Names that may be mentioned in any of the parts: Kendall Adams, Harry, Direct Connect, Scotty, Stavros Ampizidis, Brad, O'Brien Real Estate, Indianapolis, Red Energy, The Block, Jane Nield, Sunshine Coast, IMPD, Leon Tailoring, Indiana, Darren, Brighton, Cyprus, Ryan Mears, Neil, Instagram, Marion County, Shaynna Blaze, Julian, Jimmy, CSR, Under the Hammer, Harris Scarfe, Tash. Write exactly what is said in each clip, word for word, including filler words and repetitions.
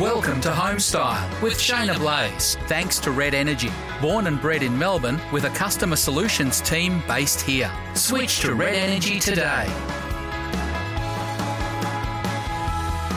Welcome to Home Style with Shaynna Blaze, thanks to Red Energy. Born and bred in Melbourne with a customer solutions team based here. Switch to Red Energy today.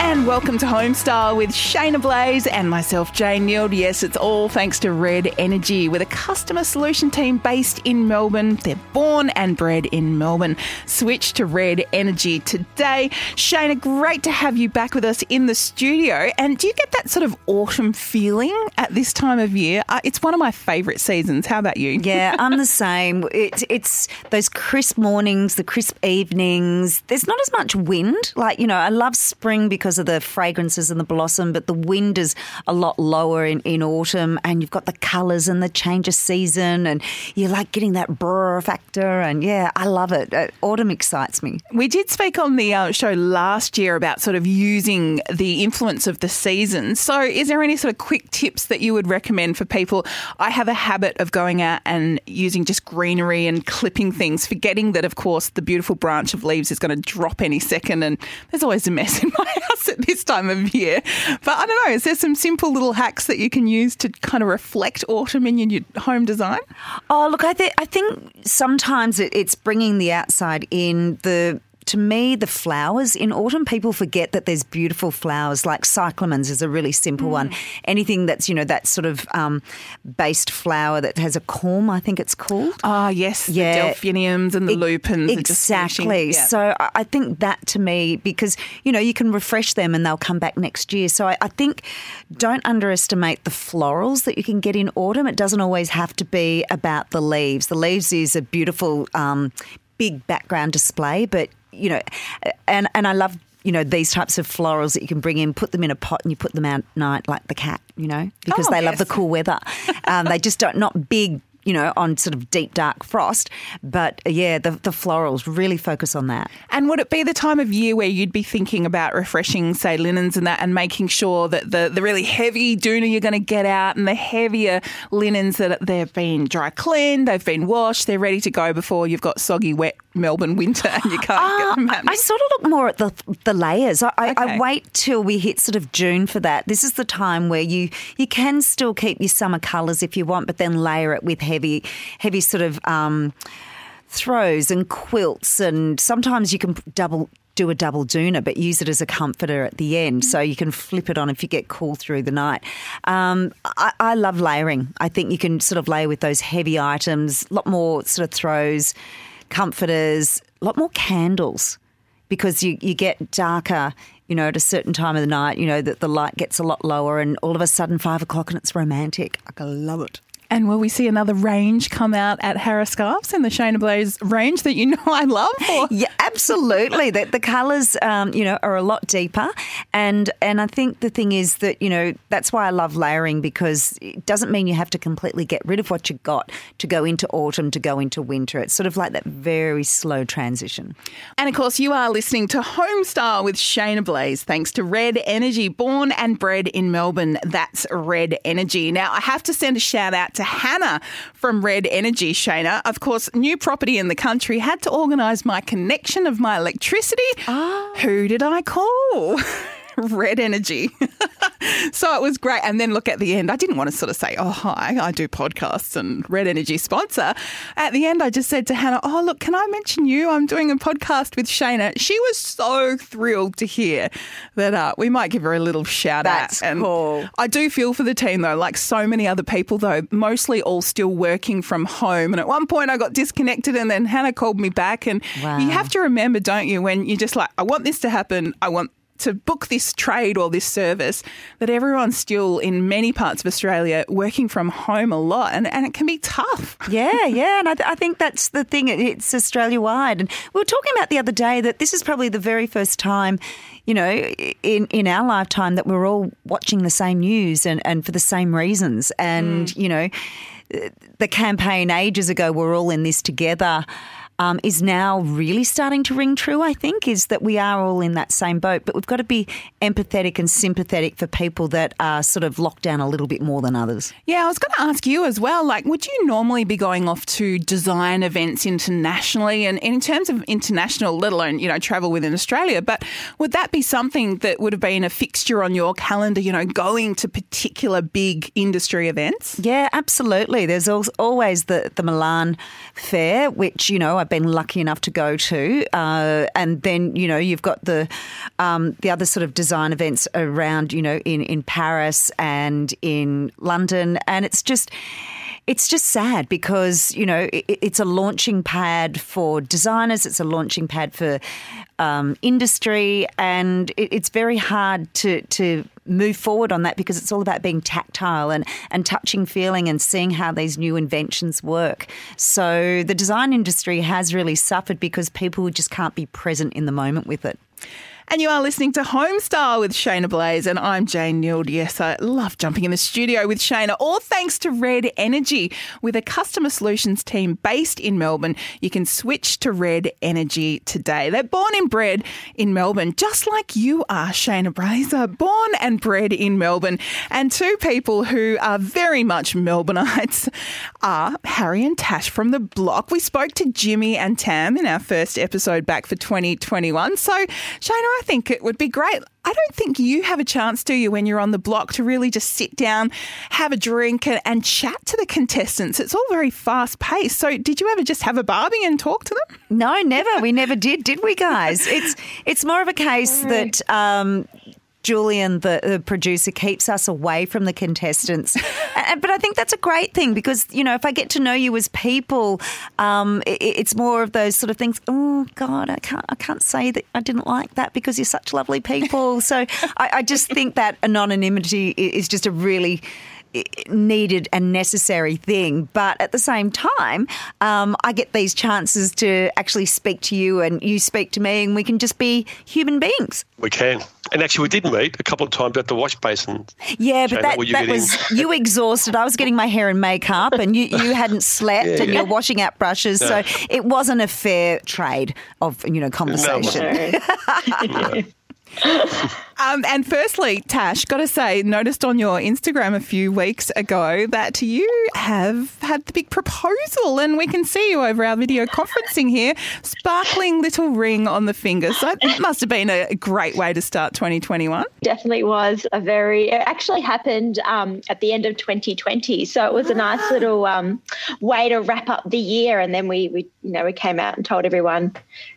And welcome to Homestyle with Shaynna Blaze and myself, Jane Nield. Yes, it's all thanks to Red Energy with a customer solution team based in Melbourne. They're born and bred in Melbourne. Switch to Red Energy today. Shaynna, great to have you back with us in the studio. And do you get that sort of autumn feeling at this time of year? Uh, it's one of my favourite seasons. How about you? Yeah, I'm the same. It, it's those crisp mornings, the crisp evenings. There's not as much wind. Like, you know, I love spring because of the fragrances and the blossom, but the wind is a lot lower in, in autumn, and you've got the colours and the change of season, and you're like getting that brrr factor, and yeah, I love it. Uh, autumn excites me. We did speak on the uh, show last year about sort of using the influence of the season. So is there any sort of quick tips that you would recommend for people? I have a habit of going out and using just greenery and clipping things, forgetting that, of course, the beautiful branch of leaves is going to drop any second, and there's always a mess in my house at this time of year. But I don't know, is there some simple little hacks that you can use to kind of reflect autumn in your home design? Oh, look, I, th- I think sometimes it's bringing the outside in. The To me, the flowers in autumn, people forget that there's beautiful flowers, like cyclamens is a really simple mm. one. Anything that's, you know, that sort of um, based flower that has a corm, I think it's called. Ah, oh, yes, yeah. The delphiniums and the it, lupins. Exactly. Are just yeah. So I think that to me, because, you know, you can refresh them and they'll come back next year. So I, I think don't underestimate the florals that you can get in autumn. It doesn't always have to be about the leaves. The leaves is a beautiful um, big background display, but you know, and, and I love, you know, these types of florals that you can bring in, put them in a pot and you put them out at night like the cat, you know, because oh, they yes. love the cool weather. Um, they just don't, not big, you know, on sort of deep, dark frost. But, yeah, the, the florals really focus on that. And would it be the time of year where you'd be thinking about refreshing, say, linens and that, and making sure that the, the really heavy doona you're going to get out and the heavier linens that they've been dry cleaned, they've been washed, they're ready to go before you've got soggy, wet Melbourne winter and you can't uh, get them out? I sort of look more at the the layers. I, I, okay. I wait till we hit sort of June for that. This is the time where you, you can still keep your summer colours if you want, but then layer it with heavy. Heavy, heavy sort of um, throws and quilts, and sometimes you can double do a double doona, but use it as a comforter at the end, so you can flip it on if you get cool through the night. Um, I, I love layering. I think you can sort of layer with those heavy items, a lot more sort of throws, comforters, a lot more candles, because you, you get darker, you know, at a certain time of the night, you know, that the light gets a lot lower, and all of a sudden five o'clock and it's romantic. I love it. And will we see another range come out at Harris Scarfe in the Shaynna Blaze range that you know I love? Or? Yeah, absolutely. the, the colours, um, you know, are a lot deeper. And and I think the thing is that, you know, that's why I love layering, because it doesn't mean you have to completely get rid of what you got to go into autumn, to go into winter. It's sort of like that very slow transition. And, of course, you are listening to Homestyle with Shaynna Blaze, thanks to Red Energy, born and bred in Melbourne. That's Red Energy. Now, I have to send a shout-out to to Hannah from Red Energy, Shaynna. Of course, new property in the country, had to organise my connection of my electricity. Oh. Who did I call? Red Energy. So it was great. And then look, at the end, I didn't want to sort of say, oh, hi, I do podcasts and Red Energy sponsor. At the end, I just said to Hannah, oh, look, can I mention you? I'm doing a podcast with Shaynna. She was so thrilled to hear that uh, we might give her a little shout That's out. That's cool. I do feel for the team, though, like so many other people, though, mostly all still working from home. And at one point I got disconnected, and then Hannah called me back. And wow. You have to remember, don't you, when you're just like, I want this to happen, I want to book this trade or this service, that everyone's still in many parts of Australia working from home a lot, and, and it can be tough. Yeah, yeah, and I, th- I think that's the thing. It's Australia-wide. And we were talking about the other day that this is probably the very first time, you know, in, in our lifetime that we're all watching the same news and, and for the same reasons. And, mm. you know, the campaign ages ago, we're all in this together. um, is now really starting to ring true, I think, is that we are all in that same boat. But we've got to be empathetic and sympathetic for people that are sort of locked down a little bit more than others. Yeah, I was going to ask you as well, like, would you normally be going off to design events internationally? And in terms of international, let alone, you know, travel within Australia, but would that be something that would have been a fixture on your calendar, you know, going to particular big industry events? Yeah, absolutely. There's always the, the Milan Fair, which, you know, I've been lucky enough to go to. Uh, and then, you know, you've got the um, the other sort of design events around, you know, in, in Paris and in London. And it's just... It's just sad because, you know, it's a launching pad for designers. It's a launching pad for um, industry, and it's very hard to, to move forward on that because it's all about being tactile and, and touching, feeling and seeing how these new inventions work. So the design industry has really suffered because people just can't be present in the moment with it. And you are listening to Homestyle with Shaynna Blaze, and I'm Jane Nield. Yes, I love jumping in the studio with Shaynna, all thanks to Red Energy. With a customer solutions team based in Melbourne, you can switch to Red Energy today. They're born and bred in Melbourne, just like you are, Shaynna Blaze, born and bred in Melbourne. And two people who are very much Melbourneites are Harry and Tash from The Block. We spoke to Jimmy and Tam in our first episode back for twenty twenty-one. So, Shaynna, I think it would be great. I don't think you have a chance, do you, when you're on The Block to really just sit down, have a drink and, and chat to the contestants. It's all very fast paced. So did you ever just have a barbie and talk to them? No, never. We never did, did we, guys? It's it's more of a case that um, Julian, the, the producer, keeps us away from the contestants. But I think that's a great thing because, you know, if I get to know you as people, um, it, it's more of those sort of things, oh, God, I can't I can't say that I didn't like that because you're such lovely people. So I, I just think that anonymity is just a really needed and necessary thing. But at the same time, um, I get these chances to actually speak to you and you speak to me and we can just be human beings. We can. And actually, we did meet a couple of times at the wash basin. Yeah, but that, you that was you exhausted. I was getting my hair and makeup and you, you hadn't slept yeah, and yeah. you're washing out brushes. No. So it wasn't a fair trade of, you know, conversation. No, no. um, and firstly, Tash, got to say, noticed on your Instagram a few weeks ago that you have had the big proposal, and we can see you over our video conferencing here, sparkling little ring on the finger. So that must have been a great way to start twenty twenty-one. Definitely was a very, it actually happened um, at the end of twenty twenty. So it was a nice little um, way to wrap up the year. And then we, we, you know, we came out and told everyone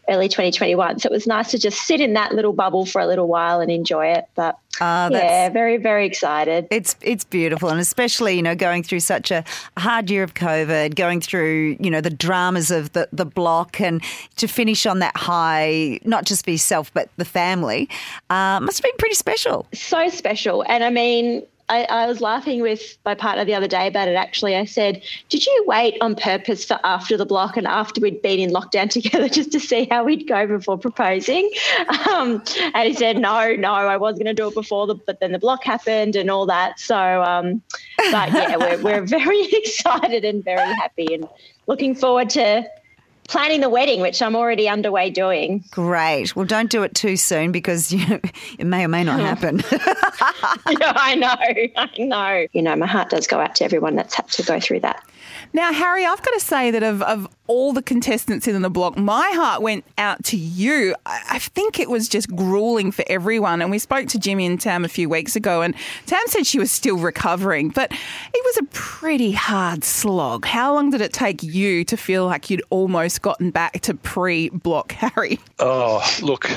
early twenty twenty-one. So it was nice to just sit in that little bubble for a little while and enjoy it. But oh, yeah, very, very excited. It's it's beautiful, and especially, you know, going through such a hard year of COVID, going through, you know, the dramas of the, the Block, and to finish on that high, not just for yourself but the family, uh, must have been pretty special. So special. And I mean, I, I was laughing with my partner the other day about it, actually. I said, did you wait on purpose for after The Block and after we'd been in lockdown together just to see how we'd go before proposing? Um, and he said, no, no, I was going to do it before, the, but then The Block happened and all that. So, um, but, yeah, we're, we're very excited and very happy and looking forward to planning the wedding, which I'm already underway doing. Great. Well, don't do it too soon because you know, it may or may not happen. No, I know. I know. You know, my heart does go out to everyone that's had to go through that. Now, Harry, I've got to say that of, of all the contestants in The Block, my heart went out to you. I, I think it was just grueling for everyone. And we spoke to Jimmy and Tam a few weeks ago, and Tam said she was still recovering, but it was a pretty hard slog. How long did it take you to feel like you'd almost gotten back to pre-Block, Harry? Oh, look,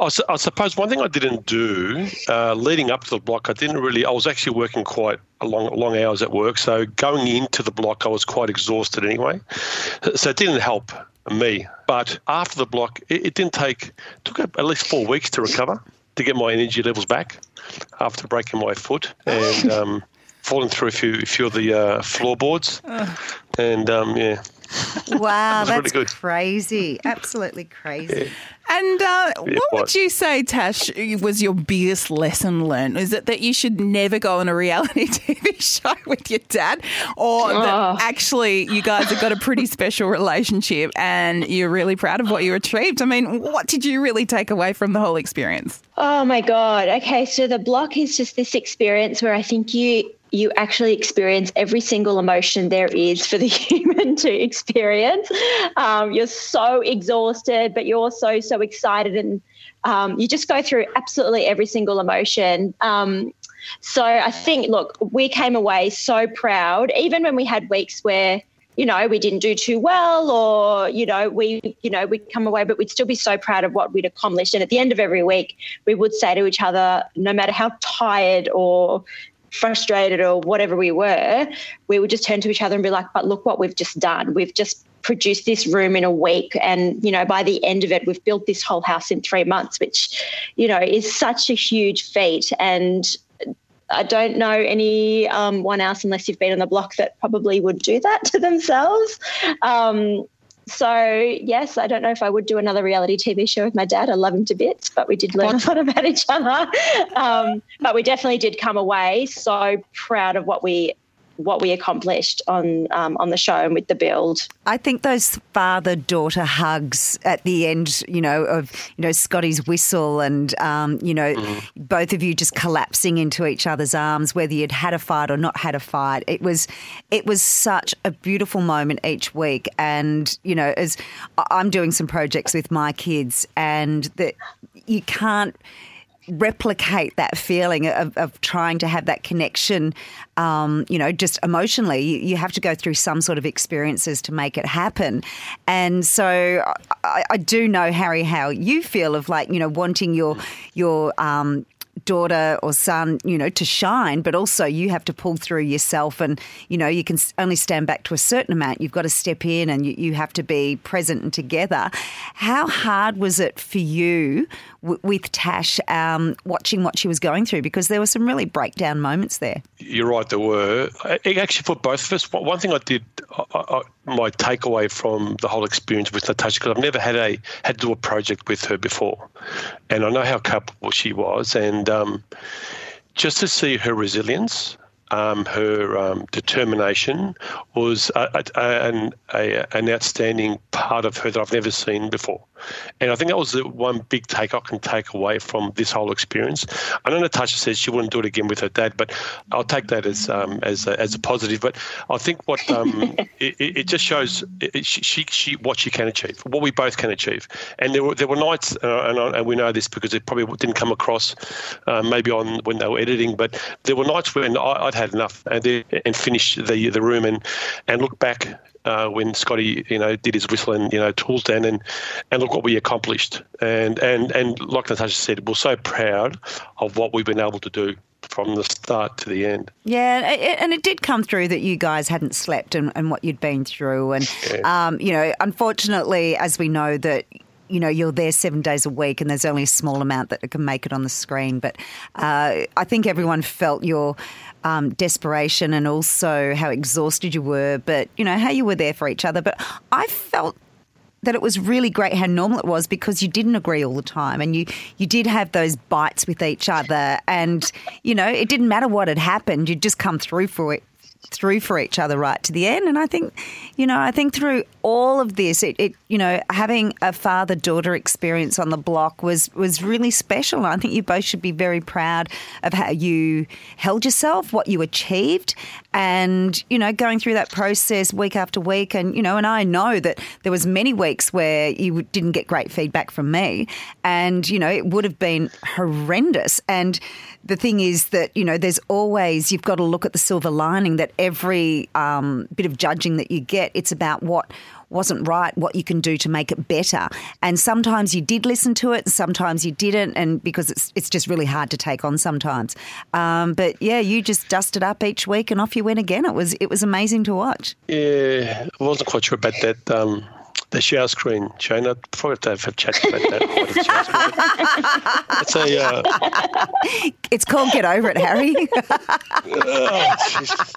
I, su- I suppose one thing I didn't do uh, leading up to The Block, I didn't really – I was actually working quite long, long hours at work, so going into The Block, I was quite exhausted anyway, so it didn't help me. But after The Block, it, it didn't take, it took at least four weeks to recover, to get my energy levels back after breaking my foot. And um, fallen through a few, a few of the uh, floorboards, oh. and um, yeah. Wow, that's really good. Crazy! Absolutely crazy. Yeah. And uh, yeah, what would you say, Tash, was your biggest lesson learned? Is it that you should never go on a reality T V show with your dad, or oh. that actually you guys have got a pretty special relationship and you're really proud of what you achieved? I mean, what did you really take away from the whole experience? Oh my God! Okay, so the block is just this experience where I think you. you actually experience every single emotion there is for the human to experience. Um, you're so exhausted, but you're also so excited, and um, you just go through absolutely every single emotion. Um, so I think, look, we came away so proud, even when we had weeks where, you know, we didn't do too well, or, you know, we, you know, we'd come away, but we'd still be so proud of what we'd accomplished. And at the end of every week, we would say to each other, no matter how tired or frustrated or whatever we were, we would just turn to each other and be like, but look what we've just done. We've just produced this room in a week, and, you know, by the end of it, we've built this whole house in three months, which, you know, is such a huge feat. And I don't know anyone um, else, unless you've been on the block, that probably would do that to themselves. Um, so, yes, I don't know if I would do another reality T V show with my dad. I love him to bits, but we did learn a lot about each other. Um, but we definitely did come away so proud of what we what we accomplished on um, on the show and with the build. I think those father-daughter hugs at the end, you know, of, you know, Scotty's whistle and, um, you know, mm-hmm. both of you just collapsing into each other's arms, whether you'd had a fight or not had a fight. It was it was such a beautiful moment each week. And, you know, as I'm doing some projects with my kids, and the, you can't replicate that feeling of, of trying to have that connection, um, you know, just emotionally. You, you have to go through some sort of experiences to make it happen. And so I, I do know, Harry, how you feel of, like, you know, wanting your your um, daughter or son, you know, to shine, but also you have to pull through yourself, and, you know, you can only stand back to a certain amount. You've got to step in, and you, you have to be present and together. How hard was it for you with Tash, um, watching what she was going through, because there were some really breakdown moments there? You're right, there were. Actually, for both of us, one thing I did, I, I, my takeaway from the whole experience with Natasha, because I've never had a had to do a project with her before, and I know how capable she was, and um, just to see her resilience, um, her um, determination was a, a, an, a, an outstanding part of her that I've never seen before. And I think that was the one big take I can take away from this whole experience. I know Natasha says she wouldn't do it again with her dad, but I'll take that as um, as a, as a positive. But I think what um, it, it just shows it, she she what she can achieve, what we both can achieve. And there were there were nights, uh, and, I, and we know this because it probably didn't come across uh, maybe on when they were editing, but there were nights when I, I'd had enough and they, and finished the the room and and looked back. Uh, when Scotty, you know, did his whistle and, you know, tools down, and, and look what we accomplished. And, and, and like Natasha said, we're so proud of what we've been able to do from the start to the end. Yeah, and it did come through that you guys hadn't slept and, and what you'd been through. And, yeah. um, you know, unfortunately, as we know that, you know, you're there seven days a week and there's only a small amount that can make it on the screen. But uh, I think everyone felt your um, desperation and also how exhausted you were, but, you know, how you were there for each other. But I felt that it was really great how normal it was, because you didn't agree all the time, and you, you did have those bites with each other, and, you know, it didn't matter what had happened. You'd just come through for it. through for each other right to the end. And I think, you know, I think through all of this, it, it you know, having a father-daughter experience on the block was, was really special. And I think you both should be very proud of how you held yourself, what you achieved, and, you know, going through that process week after week. And, you know, and I know that there was many weeks where you didn't get great feedback from me, and, you know, it would have been horrendous. And the thing is that, you know, there's always, you've got to look at the silver lining, that every um, bit of judging that you get, it's about what wasn't right, what you can do to make it better. And sometimes you did listen to it, and sometimes you didn't, and because it's it's just really hard to take on sometimes. Um, but yeah, you just dusted up each week and off you went again. It was it was amazing to watch. Yeah, I wasn't quite sure about that. Um the share screen, Shaynna. I forgot to have a chat about that. It's a. Uh, it's called Get Over It, Harry. uh,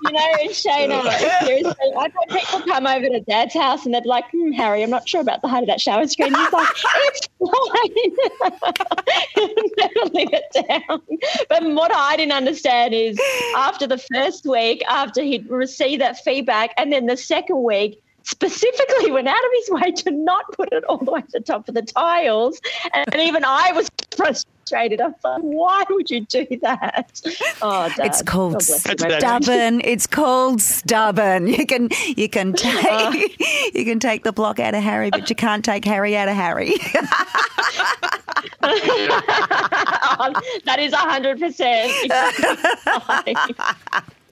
you know, Shaynna, uh, seriously, I've had people come over to Dad's house and they're like, hmm, Harry, I'm not sure about the height of that shower screen. And he's like, it's fine. Never leave it down. But what I didn't understand is after the first week, after he'd received that feedback, and then the second week, specifically went out of his way to not put it all the way to the top of the tiles. And even I was frustrated. I thought, why would you do that? Oh, Dad. It's called stubborn. It's called stubborn. You can you can take uh, you can take the block out of Harry, but you can't take Harry out of Harry. Oh, that is one hundred percent.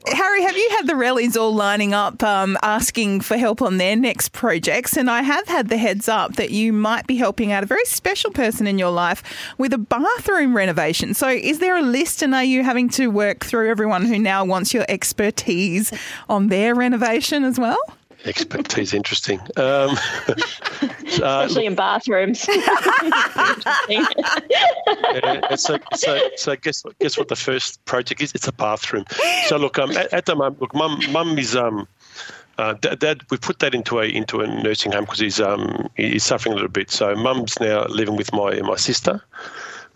Harry, have you had the rallies all lining up um, asking for help on their next projects? And I have had the heads up that you might be helping out a very special person in your life with a bathroom renovation. So is there a list, and are you having to work through everyone who now wants your expertise on their renovation as well? Expertise, interesting. Um, Especially uh, in bathrooms. yeah, so, so, so guess what? Guess what the first project is? It's a bathroom. So look, um, at, at the moment, look, mum, mum is um, uh, dad, dad. We put that into a into a nursing home because he's um he's suffering a little bit. So mum's now living with my my sister.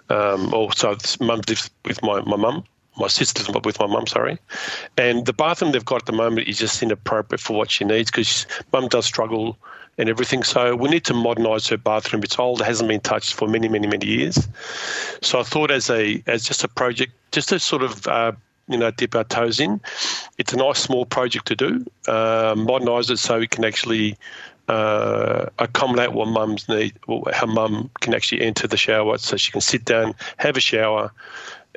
Um, also mum lives with my my mum. My sister's with my mum, sorry. And the bathroom they've got at the moment is just inappropriate for what she needs because mum does struggle and everything. So we need to modernise her bathroom. It's old. It hasn't been touched for many, many, many years. So I thought as a as just a project, just to sort of, uh, you know, dip our toes in, it's a nice small project to do, uh, modernise it so we can actually uh, accommodate what mum's need, how mum can actually enter the shower so she can sit down, have a shower.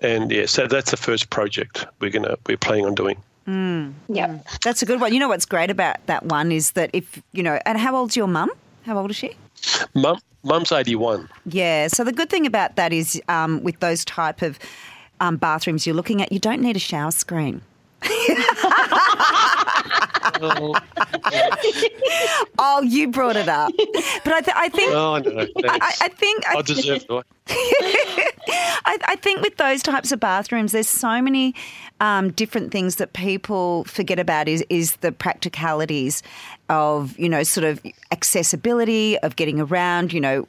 And yeah, so that's the first project we're gonna we're planning on doing. Mm. Yeah, that's a good one. You know what's great about that one is that if you know, and how old's your mum? How old is she? Mum, mum's eighty-one. Yeah. So the good thing about that is, um, with those type of um, bathrooms you're looking at, you don't need a shower screen. Oh, you brought it up, but I, th- I think oh, no, I, I think I, I deserve it. I, I think with those types of bathrooms, there's so many um, different things that people forget about. Is is the practicalities of you know sort of accessibility of getting around. You know,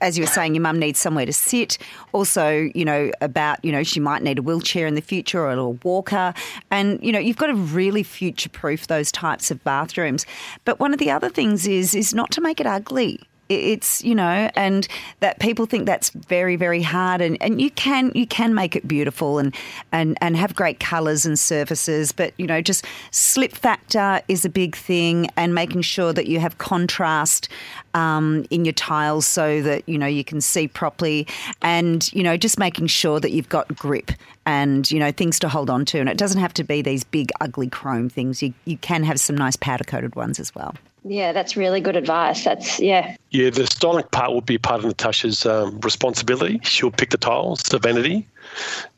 as you were saying, your mum needs somewhere to sit. Also, you know, about, you know, she might need a wheelchair in the future or a little walker. And, you know, you've got to really future-proof those types of bathrooms. But one of the other things is is not to make it ugly. It's, you know, and that people think that's very, very hard. And, and you can you can make it beautiful and, and, and have great colours and surfaces. But, you know, just slip factor is a big thing, and making sure that you have contrast um, in your tiles so that, you know, you can see properly, and, you know, just making sure that you've got grip and, you know, things to hold on to. And it doesn't have to be these big, ugly chrome things. You, you can have some nice powder-coated ones as well. Yeah, that's really good advice. That's, yeah. Yeah, the styling part will be part of Natasha's um, responsibility. She'll pick the tiles, the vanity,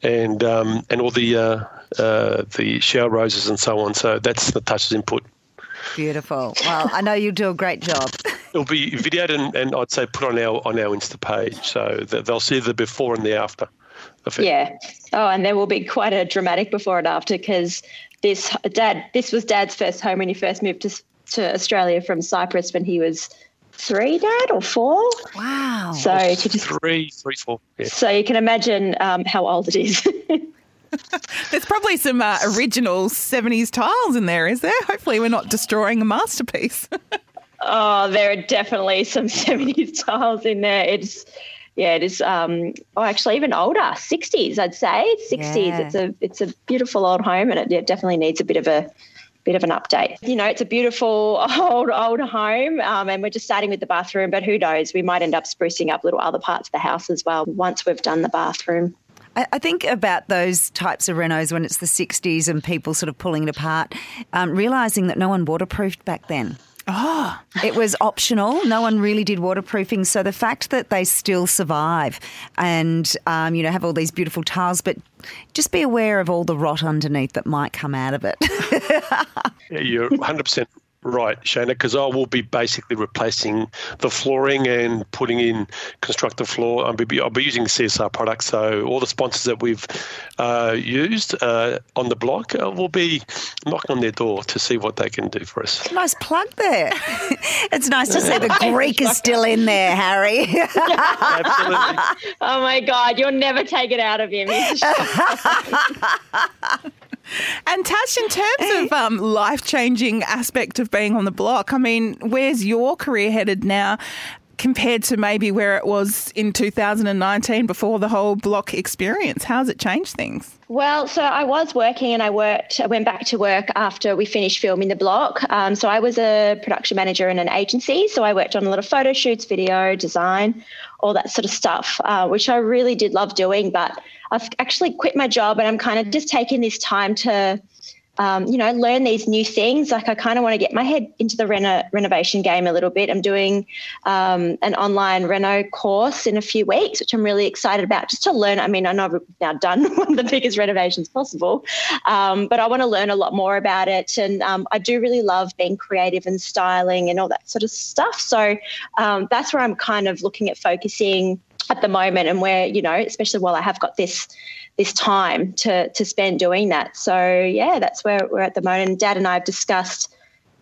and um, and all the uh, uh, the shower roses and so on. So that's Natasha's input. Beautiful. Well, I know you'll do a great job. It'll be videoed and, and I'd say put on our on our Insta page. So they'll see the before and the after. Yeah. Oh, and there will be quite a dramatic before and after, because this dad this was Dad's first home when he first moved to to Australia from Cyprus when he was three, Dad, or four. Wow. So to just, three, three, four. Yeah. So you can imagine um, how old it is. There's probably some uh, original seventies tiles in there, is there? Hopefully we're not destroying a masterpiece. Oh, there are definitely some seventies tiles in there. It's, yeah, it is. Um, oh, actually, even older, sixties, I'd say, sixties. Yeah. It's a it's a beautiful old home, and it, it definitely needs a bit of a bit of an update. You know, it's a beautiful old, old home, um, and we're just starting with the bathroom, but who knows, we might end up sprucing up little other parts of the house as well once we've done the bathroom. I, I think about those types of renos when it's the sixties and people sort of pulling it apart, um, realising that no one waterproofed back then. Oh, it was optional. No one really did waterproofing. So the fact that they still survive and, um, you know, have all these beautiful tiles, but just be aware of all the rot underneath that might come out of it. Yeah, you're one hundred percent right, Shaynna, because I will be basically replacing the flooring and putting in constructive floor. I'll be, I'll be using C S R products. So all the sponsors that we've uh, used uh, on the blog uh, will be knocking on their door to see what they can do for us. Nice plug there. It's nice to see the Greek is still in there, Harry. Absolutely. Oh, my God. You'll never take it out of him. And Tash, in terms of um, life-changing aspect of being on the block, I mean, where's your career headed now compared to maybe where it was in two thousand nineteen before the whole block experience? How's it changed things? Well, so I was working and I worked, I went back to work after we finished filming the block. Um, so I was a production manager in an agency. So I worked on a lot of photo shoots, video, design, all that sort of stuff, uh, which I really did love doing. But I've actually quit my job and I'm kind of just taking this time to, um, you know, learn these new things. Like I kind of want to get my head into the reno- renovation game a little bit. I'm doing um, an online reno course in a few weeks, which I'm really excited about just to learn. I mean, I know I've now done one of the biggest renovations possible, um, but I want to learn a lot more about it. And um, I do really love being creative and styling and all that sort of stuff. So um, that's where I'm kind of looking at focusing at the moment, and where, you know, especially while I have got this this time to to spend doing that. So, yeah, that's where we're at the moment. And Dad and I have discussed,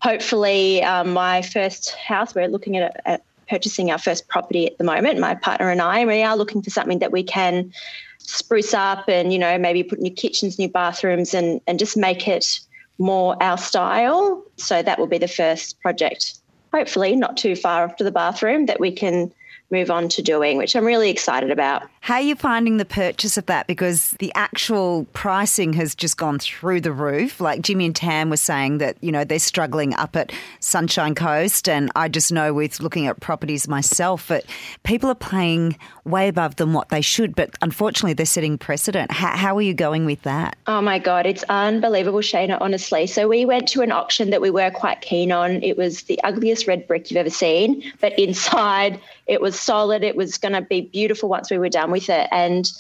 hopefully, um, my first house. We're looking at, at purchasing our first property at the moment, my partner and I. And we are looking for something that we can spruce up and, you know, maybe put new kitchens, new bathrooms, and and just make it more our style. So that will be the first project, hopefully not too far after the bathroom, that we can move on to doing, which I'm really excited about. How are you finding the purchase of that? Because the actual pricing has just gone through the roof. Like Jimmy and Tam were saying that, you know, they're struggling up at Sunshine Coast, and I just know with looking at properties myself that people are paying way above than what they should, but unfortunately they're setting precedent. How, how are you going with that? Oh, my God, it's unbelievable, Shaynna, honestly. So we went to an auction that we were quite keen on. It was the ugliest red brick you've ever seen, but inside it was solid. It was going to be beautiful once we were done with it. And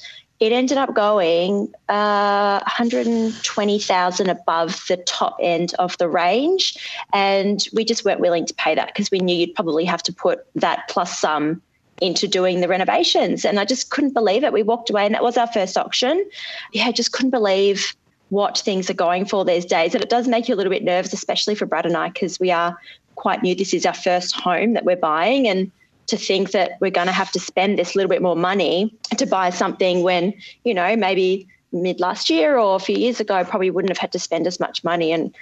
it ended up going uh, one hundred twenty thousand dollars above the top end of the range. And we just weren't willing to pay that because we knew you'd probably have to put that plus some into doing the renovations. And I just couldn't believe it. We walked away and that was our first auction. Yeah, I just couldn't believe what things are going for these days. And it does make you a little bit nervous, especially for Brad and I, because we are quite new. This is our first home that we're buying, and to think that we're going to have to spend this little bit more money to buy something when, you know, maybe mid last year or a few years ago, I probably wouldn't have had to spend as much money. And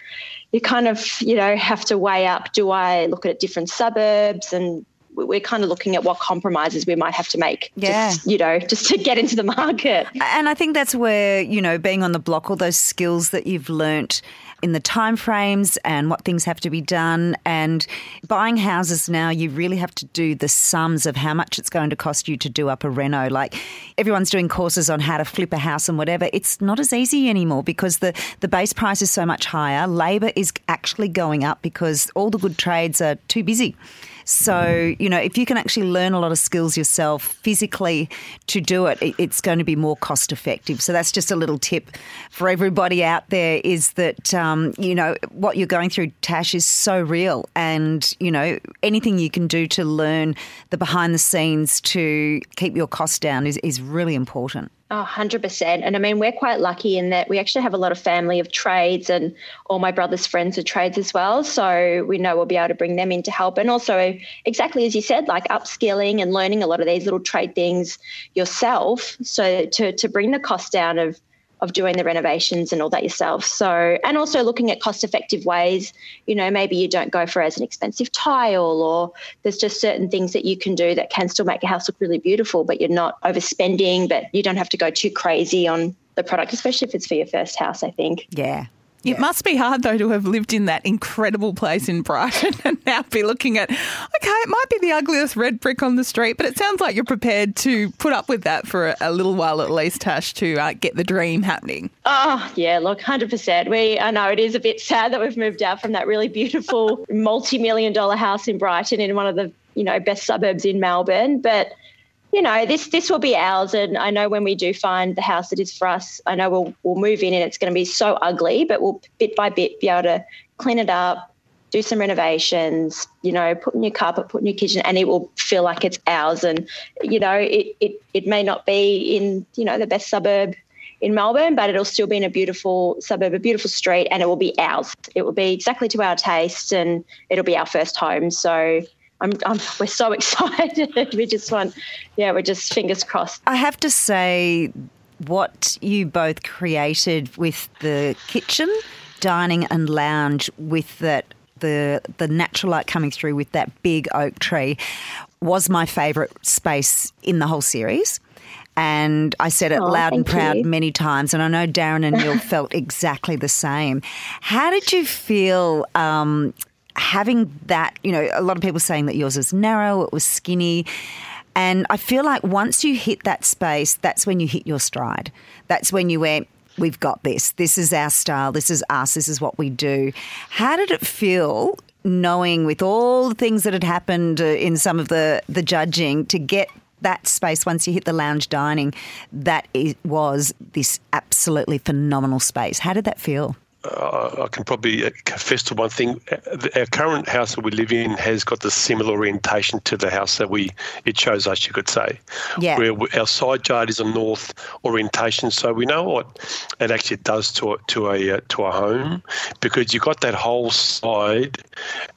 you kind of, you know, have to weigh up, do I look at different suburbs? And we're kind of looking at what compromises we might have to make, yeah. just, you know, just to get into the market. And I think that's where, you know, being on the block, all those skills that you've learnt in the timeframes and what things have to be done, and buying houses now, you really have to do the sums of how much it's going to cost you to do up a reno. Like everyone's doing courses on how to flip a house and whatever. It's not as easy anymore because the, the base price is so much higher. Labour is actually going up because all the good trades are too busy. So, you know, if you can actually learn a lot of skills yourself physically to do it, it's going to be more cost effective. So that's just a little tip for everybody out there, is that, um, you know, what you're going through, Tash, is so real. And, you know, anything you can do to learn the behind the scenes to keep your costs down is, is really important. Oh, one hundred percent. And I mean, we're quite lucky in that we actually have a lot of family of trades, and all my brother's friends are trades as well. So we know we'll be able to bring them in to help. And also, exactly as you said, like upskilling and learning a lot of these little trade things yourself. So to, to bring the cost down of of doing the renovations and all that yourself. So, and also looking at cost-effective ways, you know, maybe you don't go for as an expensive tile, or there's just certain things that you can do that can still make your house look really beautiful, but you're not overspending, but you don't have to go too crazy on the product, especially if it's for your first house, I think. Yeah. It yeah. must be hard, though, to have lived in that incredible place in Brighton and now be looking at, okay, it might be the ugliest red brick on the street, but it sounds like you're prepared to put up with that for a, a little while at least, Tash, to uh, get the dream happening. Oh, yeah, look, one hundred percent. We, I know it is a bit sad that we've moved out from that really beautiful multi-million dollar house in Brighton in one of the, you know, best suburbs in Melbourne, but you know, this this will be ours, and I know when we do find the house that is for us, I know we'll we'll move in and it's going to be so ugly, but we'll bit by bit be able to clean it up, do some renovations, you know, put in your carpet, put in your kitchen, and it will feel like it's ours. And, you know, it, it, it may not be in, you know, the best suburb in Melbourne, but it'll still be in a beautiful suburb, a beautiful street, and it will be ours. It will be exactly to our taste, and it'll be our first home. So I'm, I'm, we're so excited. We just want, yeah, we're just fingers crossed. I have to say what you both created with the kitchen, dining and lounge, with that the the natural light coming through with that big oak tree, was my favourite space in the whole series. And I said it oh, loud and proud you. many times, and I know Darren and Neil felt exactly the same. How did you feel um, having that, you know, a lot of people saying that yours was narrow, it was skinny, and I feel like once you hit that space, that's when you hit your stride. That's when you went, we've got this, this is our style, this is us, this is what we do. How did it feel knowing with all the things that had happened in some of the, the judging to get that space, once you hit the lounge dining, that it was this absolutely phenomenal space? How did that feel? Uh, I can probably confess to one thing. Our current house that we live in has got the similar orientation to the house that we it chose us, you could say. Yeah. Where we, our side yard is a north orientation, so we know what it actually does to a, to a uh, to a home, because you've got that whole side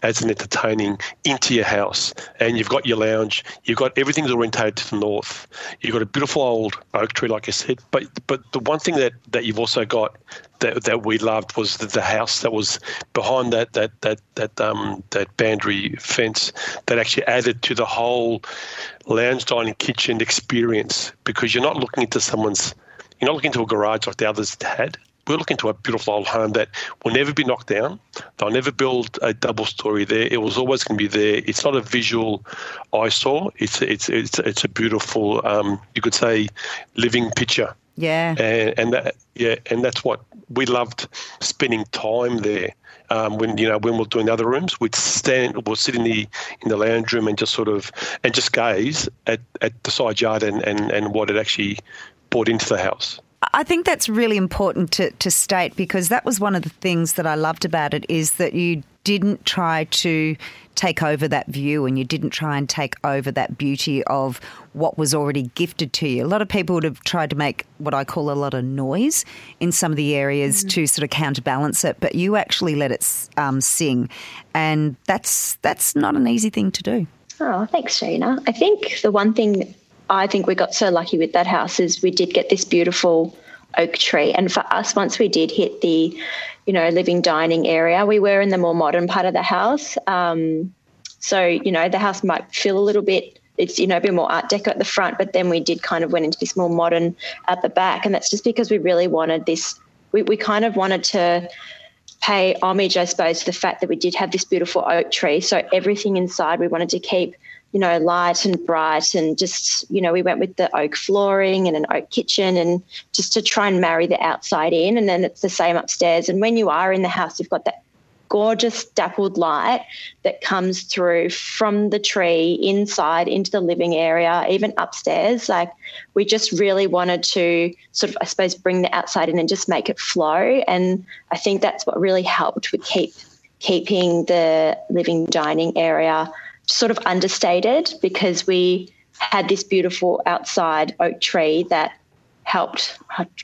as an entertaining into your house, and you've got your lounge, you've got everything's orientated to the north. You've got a beautiful old oak tree, like I said, but but the one thing that, that you've also got that that we loved was the, the house that was behind that that that that um that boundary fence that actually added to the whole lounge, dining, kitchen experience, because you're not looking into someone's, you're not looking into a garage like the others had. We're looking to a beautiful old home that will never be knocked down. They'll never build a double story there. It was always going to be there. It's not a visual eyesore. It's it's it's it's a beautiful um you could say living picture. Yeah, and, and that yeah, and that's what we loved, spending time there. Um, when you know when we're doing other rooms, we'd stand, we'll sit in the in the lounge room and just sort of and just gaze at, at the side yard and, and, and what it actually brought into the house. I think that's really important to to state, because that was one of the things that I loved about it, is that you didn't try to take over that view, and you didn't try and take over that beauty of what was already gifted to you. A lot of people would have tried to make what I call a lot of noise in some of the areas mm. to sort of counterbalance it, but you actually let it um, sing, and that's that's not an easy thing to do. Oh, thanks, Shaynna. I think the one thing I think we got so lucky with that house is we did get this beautiful oak tree, and for us, once we did hit the, you know, living dining area, we were in the more modern part of the house. Um, so, you know, the house might feel a little bit, it's, you know, a bit more Art Deco at the front, but then we did kind of went into this more modern at the back. And that's just because we really wanted this, we, we kind of wanted to pay homage, I suppose, to the fact that we did have this beautiful oak tree. So everything inside we wanted to keep, you know, light and bright, and just, you know, we went with the oak flooring and an oak kitchen, and just to try and marry the outside in. And then it's the same upstairs. And when you are in the house, you've got that gorgeous dappled light that comes through from the tree inside into the living area, even upstairs. Like, we just really wanted to sort of, I suppose, bring the outside in and just make it flow. And I think that's what really helped with keep keeping the living dining area sort of understated, because we had this beautiful outside oak tree that helped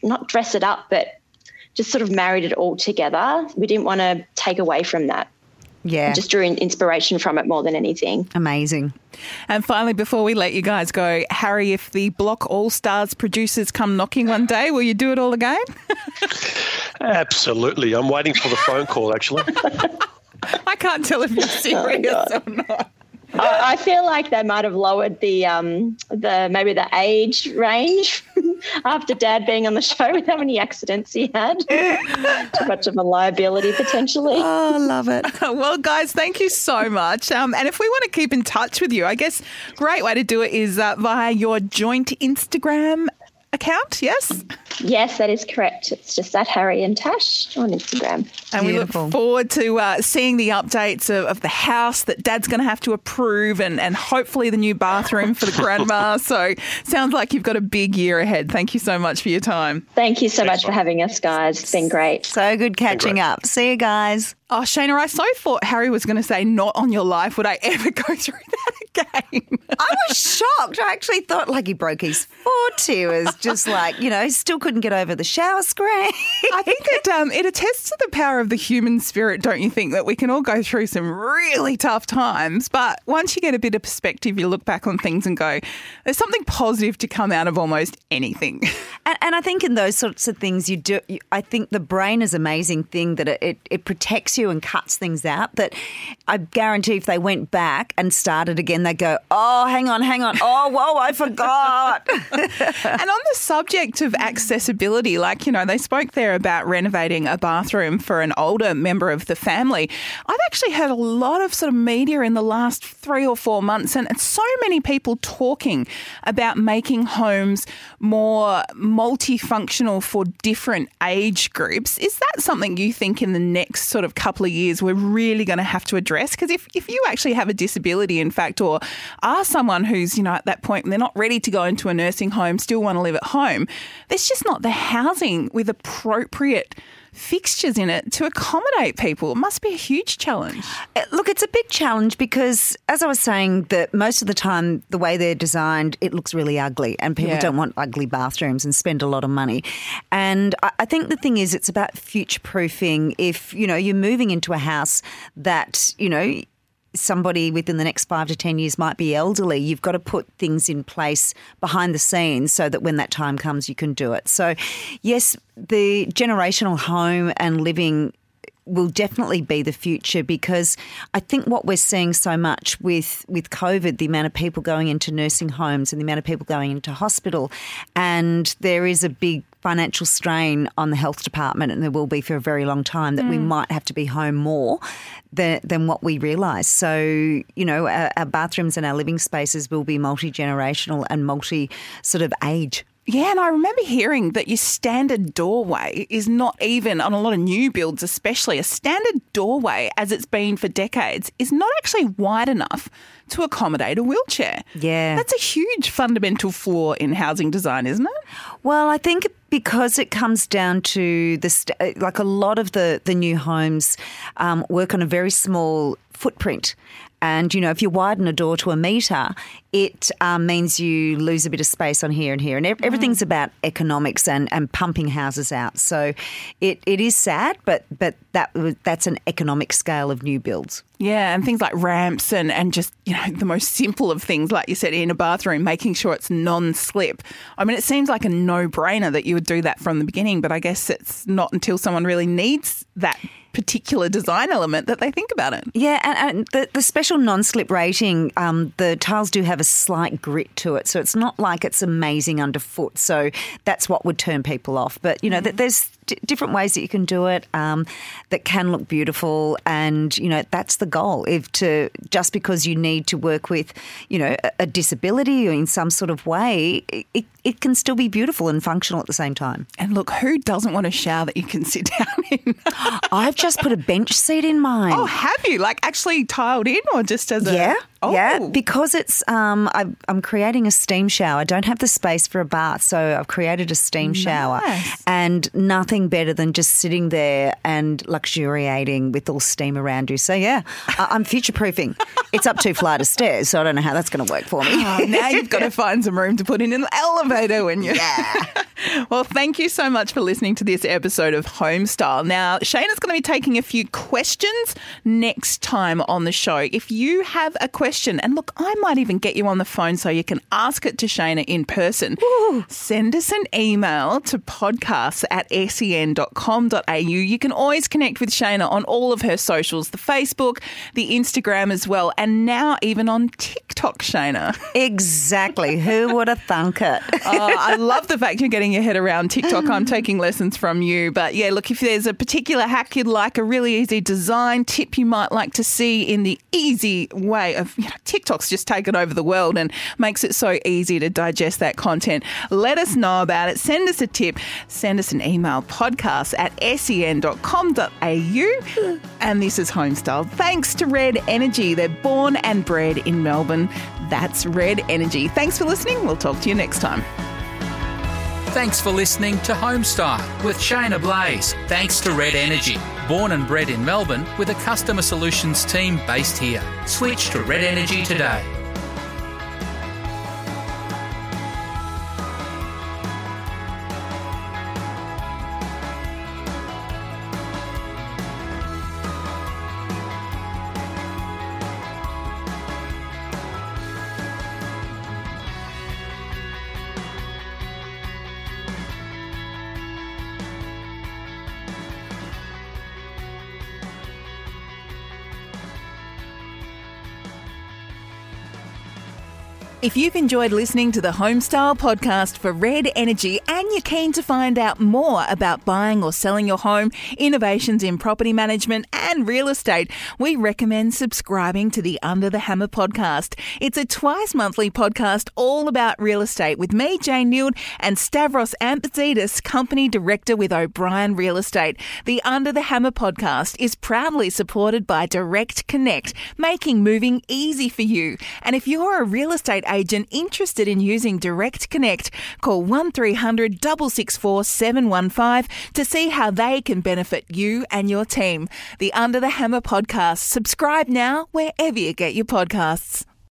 not dress it up, but just sort of married it all together. We didn't want to take away from that. Yeah. Just drew inspiration from it more than anything. Amazing. And finally, before we let you guys go, Harry, if the Block All-Stars producers come knocking one day, will you do it all again? Absolutely. I'm waiting for the phone call, actually. I can't tell if you're serious oh or not. I feel like they might have lowered the um, the maybe the age range after Dad being on the show with how many accidents he had. Too much of a liability potentially. Oh, I love it. Well, guys, thank you so much. Um, and if we want to keep in touch with you, I guess a great way to do it is uh, via your joint Instagram account, yes? Yes, that is correct. It's just at Harry and Tash on Instagram. And Beautiful. we look forward to uh, seeing the updates of, of the house that Dad's going to have to approve, and, and hopefully the new bathroom for the grandma. So sounds like you've got a big year ahead. Thank you so much for your time. Thank you so Excellent. much for having us, guys. It's been great. So good catching up. See you guys. Oh, Shaynna, I so thought Harry was going to say, not on your life would I ever go through that again. I was shocked. I actually thought, like, he broke his foot. He was just like, you know, still couldn't get over the shower screen. I think that um, it attests to the power of the human spirit, don't you think, that we can all go through some really tough times. But once you get a bit of perspective, you look back on things and go, there's something positive to come out of almost anything. And, and I think in those sorts of things, you do. You, I think the brain is an amazing thing that it, it, it protects you and cuts things out that I guarantee if they went back and started again, they'd go, oh, hang on, hang on. Oh, whoa, I forgot. And on the subject of accessibility, like, you know, they spoke there about renovating a bathroom for an older member of the family. I've actually heard a lot of sort of media in the last three or four months and so many people talking about making homes more multifunctional for different age groups. Is that something you think in the next sort of couple of years we're really going to have to address? Because if, if you actually have a disability, in fact, or are someone who's, you know, at that point they're not ready to go into a nursing home, still want to live at home, there's just not the housing with appropriate fixtures in it to accommodate people. It must be a huge challenge. Look, it's a big challenge because, as I was saying, that most of the time the way they're designed, it looks really ugly and people yeah. don't want ugly bathrooms and spend a lot of money. And I think the thing is it's about future-proofing. If, you know, you're moving into a house that, you know, somebody within the next five to ten years might be elderly, you've got to put things in place behind the scenes so that when that time comes you can do it. So, yes, the generational home and living will definitely be the future because I think what we're seeing so much with, with COVID, the amount of people going into nursing homes and the amount of people going into hospital, and there is a big financial strain on the health department, and there will be for a very long time, that mm. we might have to be home more than, than what we realise. So, you know, our, our bathrooms and our living spaces will be multi-generational and multi sort of age. Yeah, and I remember hearing that your standard doorway is not even, on a lot of new builds especially, a standard doorway as it's been for decades is not actually wide enough to accommodate a wheelchair. Yeah. That's a huge fundamental flaw in housing design, isn't it? Well, I think because it comes down to, the st- like a lot of the, the new homes um, work on a very small footprint. And, you know, if you widen a door to a metre, it um, means you lose a bit of space on here and here. And everything's mm. about economics and, and pumping houses out. So it, it is sad, but but that that's an economic scale of new builds. Yeah, and things like ramps and, and just, you know, the most simple of things, like you said, in a bathroom, making sure it's non-slip. I mean, it seems like a no-brainer that you would do that from the beginning, but I guess it's not until someone really needs that particular design element that they think about it. Yeah, and, and the, the special non-slip rating, um, the tiles do have a slight grit to it, so it's not like it's amazing underfoot. So that's what would turn people off. But, you know, mm. there's d- different ways that you can do it um, that can look beautiful, and, you know, that's the goal. If to just because you need to work with, you know, a, a disability or in some sort of way, it, it can still be beautiful and functional at the same time. And look, who doesn't want a shower that you can sit down in? I've just put a bench seat in mine. Oh, have you? Like actually tiled in or just as a... Yeah, oh. yeah. Because it's, um, I've, I'm creating a steam shower. I don't have the space for a bath, so I've created a steam nice. shower. And nothing better than just sitting there and luxuriating with all steam around you. So, yeah, I'm future-proofing. It's up two flights of stairs, so I don't know how that's going to work for me. Oh, now you've got to find some room to put in an elevator when you're... Yeah. Well, thank you so much for listening to this episode of Home Style. Now, Shayna's going to be taking... taking a few questions next time on the show. If you have a question, and look, I might even get you on the phone so you can ask it to Shaynna in person. Ooh. Send us an email to podcasts at sen dot com dot a u. You can always connect with Shaynna on all of her socials, the Facebook, the Instagram as well, and now even on TikTok, Shaynna. Exactly. Who would have thunk it? oh, I love the fact you're getting your head around TikTok. I'm taking lessons from you. But, yeah, look, if there's a particular hack you'd like, like a really easy design tip you might like to see in the easy way of, you know, TikTok's just taken over the world and makes it so easy to digest that content. Let us know about it. Send us a tip. Send us an email, podcast at sen dot com dot a u. And this is Homestyle. Thanks to Red Energy. They're born and bred in Melbourne. That's Red Energy. Thanks for listening. We'll talk to you next time. Thanks for listening to Homestyle with Shaynna Blaze. Thanks to Red Energy. Born and bred in Melbourne with a customer solutions team based here. Switch to Red Energy today. If you've enjoyed listening to the Homestyle podcast for Red Energy and you're keen to find out more about buying or selling your home, innovations in property management and real estate, we recommend subscribing to the Under the Hammer podcast. It's a twice-monthly podcast all about real estate with me, Jane Nield, and Stavros Ampizidis, Company Director with O'Brien Real Estate. The Under the Hammer podcast is proudly supported by Direct Connect, making moving easy for you. And if you're a real estate agent, agent interested in using Direct Connect, call one three hundred, six six four, seven one five to see how they can benefit you and your team. The Under the Hammer podcast. Subscribe now wherever you get your podcasts.